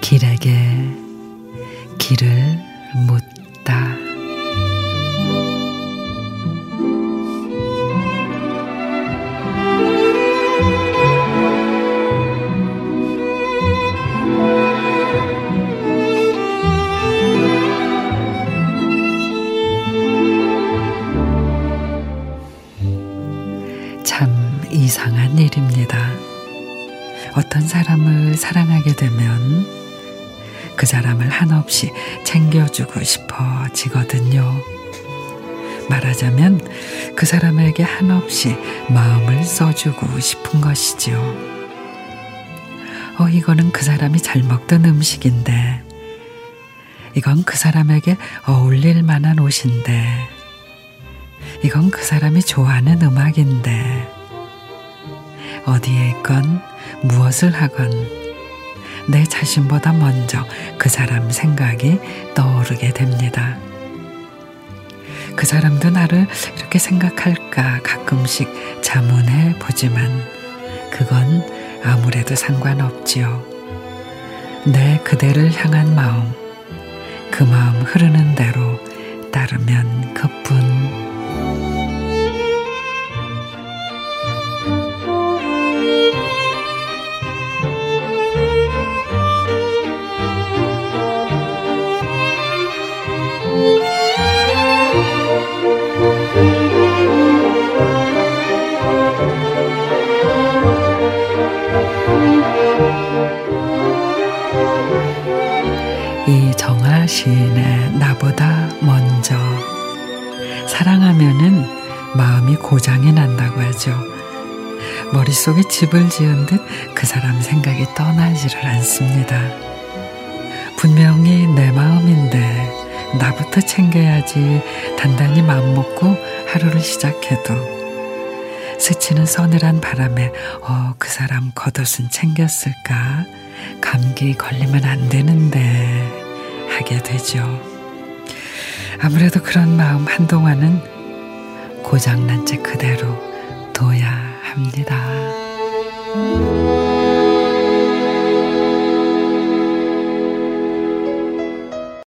길에게 길을 묻다. 참 이상한 일입니다. 어떤 사람을 사랑하게 되면 그 사람을 한없이 챙겨주고 싶어지거든요. 말하자면 그 사람에게 한없이 마음을 써주고 싶은 것이지요. 이거는 그 사람이 잘 먹던 음식인데, 이건 그 사람에게 어울릴 만한 옷인데, 이건 그 사람이 좋아하는 음악인데, 어디에 있건 무엇을 하건 내 자신보다 먼저 그 사람 생각이 떠오르게 됩니다. 그 사람도 나를 이렇게 생각할까 가끔씩 자문해 보지만 그건 아무래도 상관없지요. 내 그대를 향한 마음, 그 마음 흐르는 대로 따르면 그뿐. 이정아 시인의 나보다 먼저. 사랑하면은 마음이 고장이 난다고 하죠. 머릿속에 집을 지은 듯 그 사람 생각이 떠나지를 않습니다. 분명히 내 마음인데 나부터 챙겨야지 단단히 맘먹고 하루를 시작해도 스치는 서늘한 바람에 그 사람 겉옷은 챙겼을까, 감기 걸리면 안 되는데 하게 되죠. 아무래도 그런 마음 한동안은 고장난 채 그대로 둬야 합니다.